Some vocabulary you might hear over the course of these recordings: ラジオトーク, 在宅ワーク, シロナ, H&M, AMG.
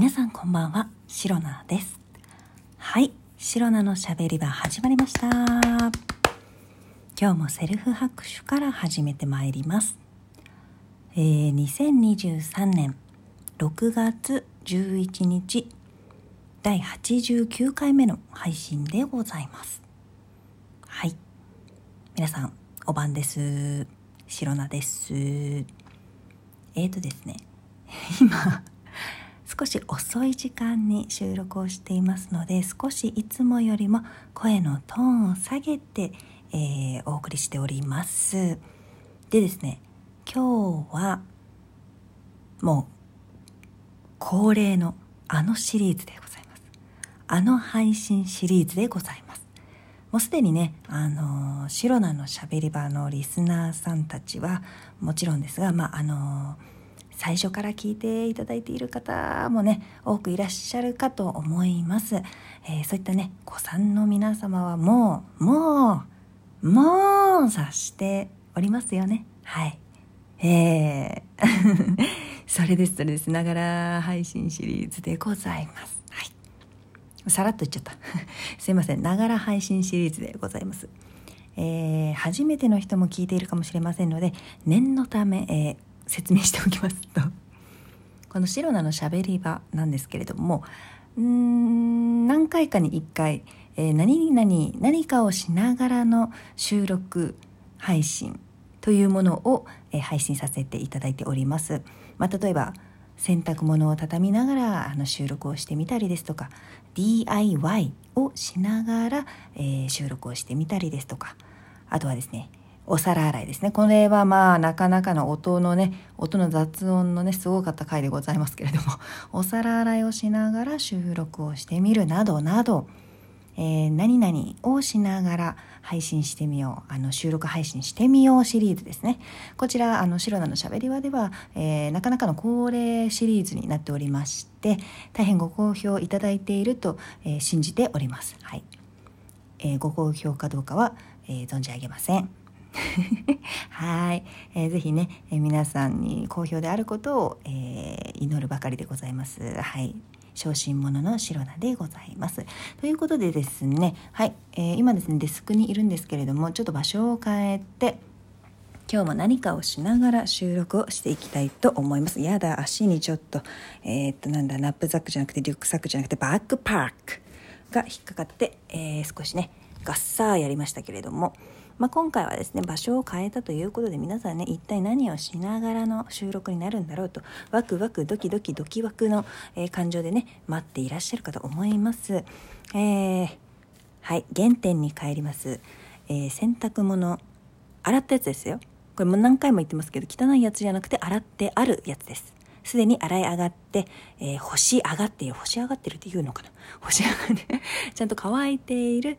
皆さんこんばんは、シロナです。はい、シロナのしゃべり場始まりました。今日もセルフ拍手から始めてまいります。2023年6月11日第89回目の配信でございます。はい、皆さんお晩です。シロナです。ですね、今少し遅い時間に収録をしていますので、少しいつもよりも声のトーンを下げて、お送りしております。でですね、今日はもう恒例のあのシリーズでございます。あの配信シリーズでございます。もうすでにね、シロナのしゃべり場のリスナーさんたちはもちろんですが、最初から聞いていただいている方もね、多くいらっしゃるかと思います。そういったね、ご参の皆様はもう察しておりますよね。はい。それです。ながら配信シリーズでございます。はい。さらっと言っちゃったすいません。ながら配信シリーズでございます。初めての人も聞いているかもしれませんので、念のため、説明しておきますとこのシロナのしゃべり場なんですけれども、何回かに1回、何かをしながらの収録配信というものを、配信させていただいております。例えば洗濯物を畳みながら収録をしてみたりですとか、 DIY をしながら、収録をしてみたりですとか、あとはですね、お皿洗いですね。これはなかなかの音の雑音のね、すごかった回でございますけれども、お皿洗いをしながら収録をしてみるなどなど、何々をしながら配信してみよう、収録配信してみようシリーズですね。こちらシロナのしゃべり場では、なかなかの恒例シリーズになっておりまして、大変ご好評いただいていると、信じております。はい。ご好評かどうかは、存じ上げませんはい、ぜひね、皆さんに好評であることを、祈るばかりでございます。はい、小心者のシロナでございます。ということでですね、はい、今ですね、デスクにいるんですけれども、ちょっと場所を変えて、今日も何かをしながら収録をしていきたいと思います。やだ、足にちょっと、ナップザックじゃなくて、リュックサックじゃなくて、バックパックが引っかかって、少しね、ガッサーやりましたけれども、今回はですね、場所を変えたということで、皆さんね、一体何をしながらの収録になるんだろうと、ワクワクドキドキドキワクの、感情でね、待っていらっしゃるかと思います。はい、原点に帰ります。洗濯物洗ったやつですよ。これもう何回も言ってますけど、汚いやつじゃなくて洗ってあるやつです。すでに洗い上がって、干し上がってるっていうのかな、干し上がってちゃんと乾いている、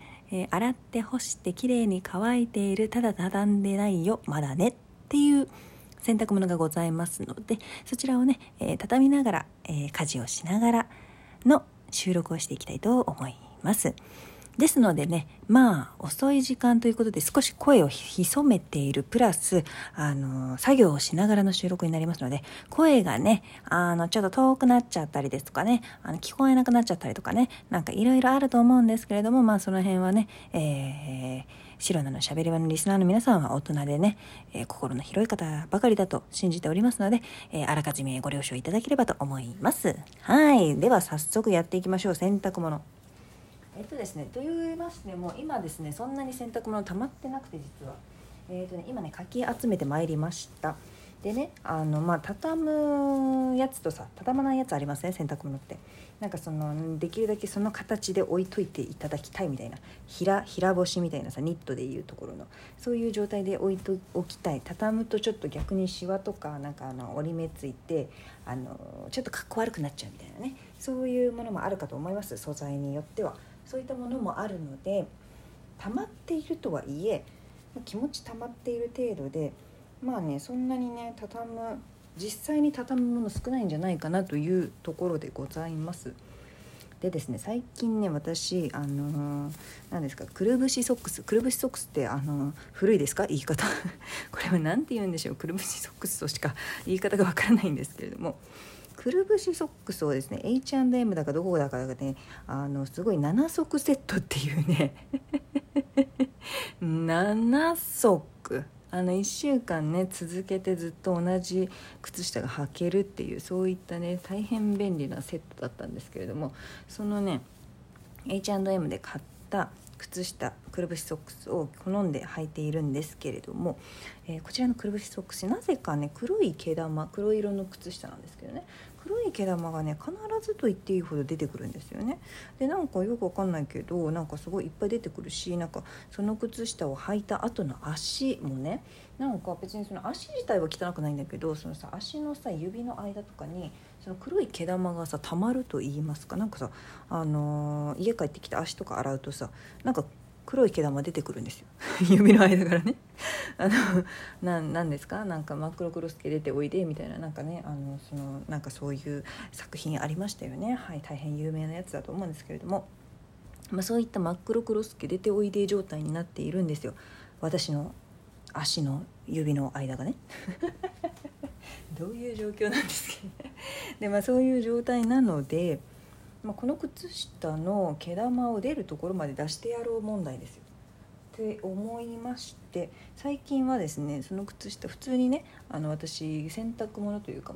洗って干してきれいに乾いている、ただ畳んでないよまだねっていう洗濯物がございますので、そちらをね、畳みながら、家事をしながらの収録をしていきたいと思います。ですのでね、遅い時間ということで、少し声を潜めているプラス、作業をしながらの収録になりますので、声がね、ちょっと遠くなっちゃったりですとかね、聞こえなくなっちゃったりとかね、なんかいろいろあると思うんですけれども、その辺はね、シロナのしゃべり場のリスナーの皆さんは大人でね、心の広い方ばかりだと信じておりますので、あらかじめご了承いただければと思います。はい、では早速やっていきましょう。洗濯物、ですね、と言いましても、今ですね、そんなに洗濯物溜まってなくて、実は、今ね、かき集めてまいりました。でね、畳むやつとさ、畳まないやつありますね、洗濯物って。なんかできるだけその形で置いといていただきたいみたいな、平干しみたいなさ、ニットでいうところの、そういう状態で置いておきたい。畳むとちょっと逆にシワとか、なんか折り目ついて、ちょっとかっこ悪くなっちゃうみたいなね、そういうものもあるかと思います、素材によっては。そういったものもあるので、溜まっているとはいえ、気持ち溜まっている程度で、そんなにね、実際に畳むもの少ないんじゃないかなというところでございます。でですね、最近ね、私、何ですか、くるぶしソックスって、古いですか、言い方これは何て言うんでしょう、くるぶしソックスとしか言い方がわからないんですけれども、くるぶしソックスをですね H&M だかどこだかねすごい7足セットっていうね7足1週間ね続けてずっと同じ靴下が履けるっていうそういったね大変便利なセットだったんですけれども、そのね H&M で買った靴下くるぶしソックスを好んで履いているんですけれども、こちらのくるぶしソックスなぜかね黒い毛玉、黒色の靴下なんですけどね、黒い毛玉がね必ずと言っていいほど出てくるんですよね。でなんかよくわかんないけどなんかすごいいっぱい出てくるし、なんかその靴下を履いた後の足もねなんか別にその足自体は汚くないんだけどそのさ足のさ指の間とかにその黒い毛玉がさたまると言いますか、なんかさ、家帰ってきて足とか洗うとさなんか黒い毛玉出てくるんですよ指の間からねなんですかなんかマクロクロスケ出ておいでみたいななんかねなんかそういう作品ありましたよね、はい、大変有名なやつだと思うんですけれども、そういったマクロクロスケ出ておいで状態になっているんですよ、私の足の指の間がねどういう状況なんですかねで、そういう状態なのでこの靴下の毛玉を出るところまで出してやろう問題ですよって思いまして、最近はですねその靴下普通にね私洗濯物というか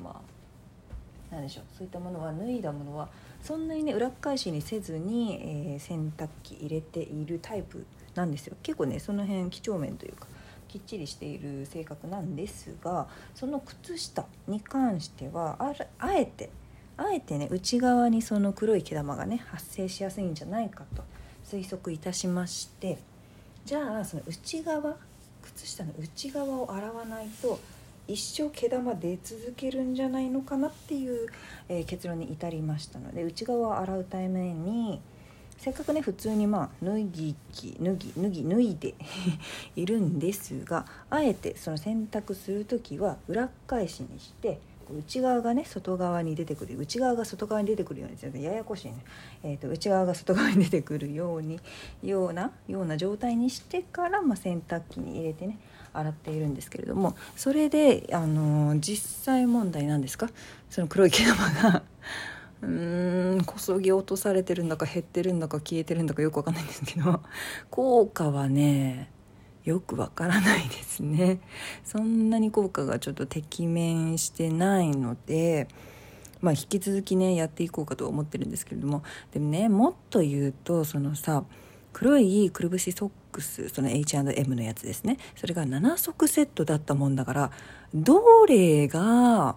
何でしょうそういったものは脱いだものはそんなにね裏返しにせずに、洗濯機入れているタイプなんですよ。結構ねその辺几帳面というかきっちりしている性格なんですが、その靴下に関してはあえてね内側にその黒い毛玉がね発生しやすいんじゃないかと推測いたしまして、じゃあその内側靴下の内側を洗わないと一生毛玉出続けるんじゃないのかなっていう、結論に至りましたので、内側を洗うためにせっかくね普通に脱いでいるんですが、あえてその洗濯するときは裏返しにして内側がね外側に出てくる、内側が外側に出てくるようにですね、ややこしいね、内側が外側に出てくるような状態にしてから、洗濯機に入れてね洗っているんですけれども、それで、実際問題なんですかその黒い毛玉がこそぎ落とされてるんだか減ってるんだか消えてるんだかよくわかんないんですけど、効果はねよくわからないですね。そんなに効果がちょっとてきめんしてないので、引き続きねやっていこうかと思ってるんですけれども、でもねもっと言うとそのさ黒いくるぶしソックス、その H&M のやつですね、それが7足セットだったもんだから、どれが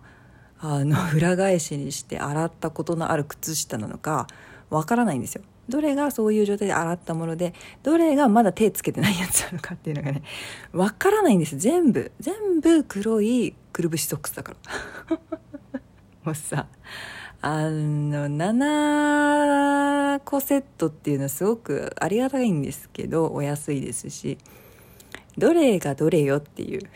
裏返しにして洗ったことのある靴下なのかわからないんですよ。どれがそういう状態で洗ったもので、どれがまだ手つけてないやつなのかっていうのがねわからないんです。全部黒いくるぶしソックスだからもうさ7個セットっていうのはすごくありがたいんですけど、お安いですし、どれがどれよっていう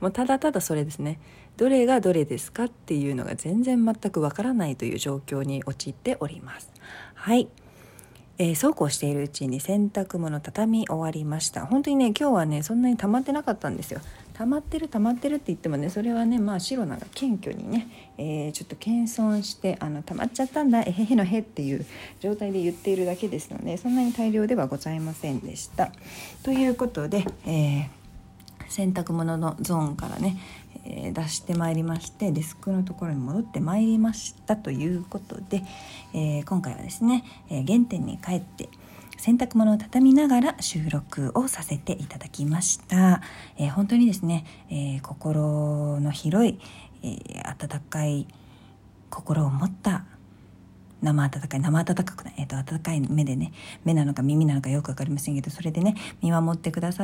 もうただただそれですね、どれがどれですかっていうのが全くわからないという状況に陥っております。はい、そうこうしているうちに洗濯物畳み終わりました。本当にね今日はねそんなに溜まってなかったんですよ。溜まってるって言ってもね、それはねシロナが謙虚にね、ちょっと謙遜して溜まっちゃったんだえへへのへっていう状態で言っているだけですので、そんなに大量ではございませんでした。ということで、洗濯物のゾーンからね出してまいりまして、デスクのところに戻ってまいりましたということで、今回はですね、原点に帰って洗濯物を畳みながら収録をさせていただきました、本当にですね、心の広い、温かい心を持った生温かくない、温かい目でね、目なのか耳なのかよくわかりませんけど、それでね見守っている、聞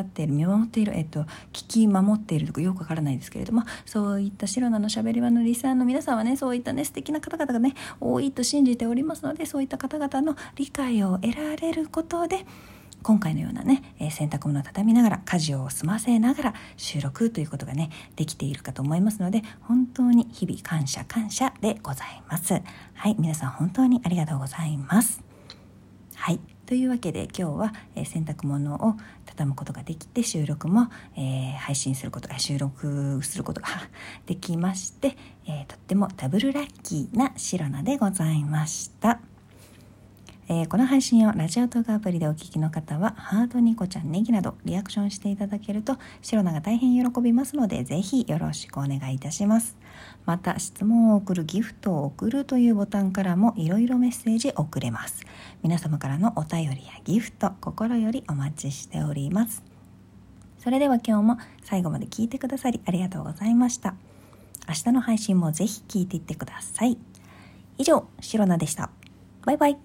き守っているとかよくわからないですけれども、そういったシロナのしゃべり場のリスナーの皆さんはね、そういったね素敵な方々がね多いと信じておりますので、そういった方々の理解を得られることで、今回のようなね、洗濯物を畳みながら家事を済ませながら収録ということがねできているかと思いますので、本当に日々感謝でございます。はい、皆さん本当にありがとうございます。はい、というわけで今日は、洗濯物を畳畳むことができて、収録も、収録することができまして、とってもダブルラッキーなシロナでございました。この配信をラジオトークアプリでお聞きの方は、ハート、ニコちゃん、ネギなどリアクションしていただけるとシロナが大変喜びますので、ぜひよろしくお願いいたします。また、質問を送る、ギフトを送るというボタンからもいろいろメッセージ送れます。皆様からのお便りやギフト、心よりお待ちしております。それでは今日も最後まで聞いてくださりありがとうございました。明日の配信もぜひ聞いていってください。以上、シロナでした。バイバイ。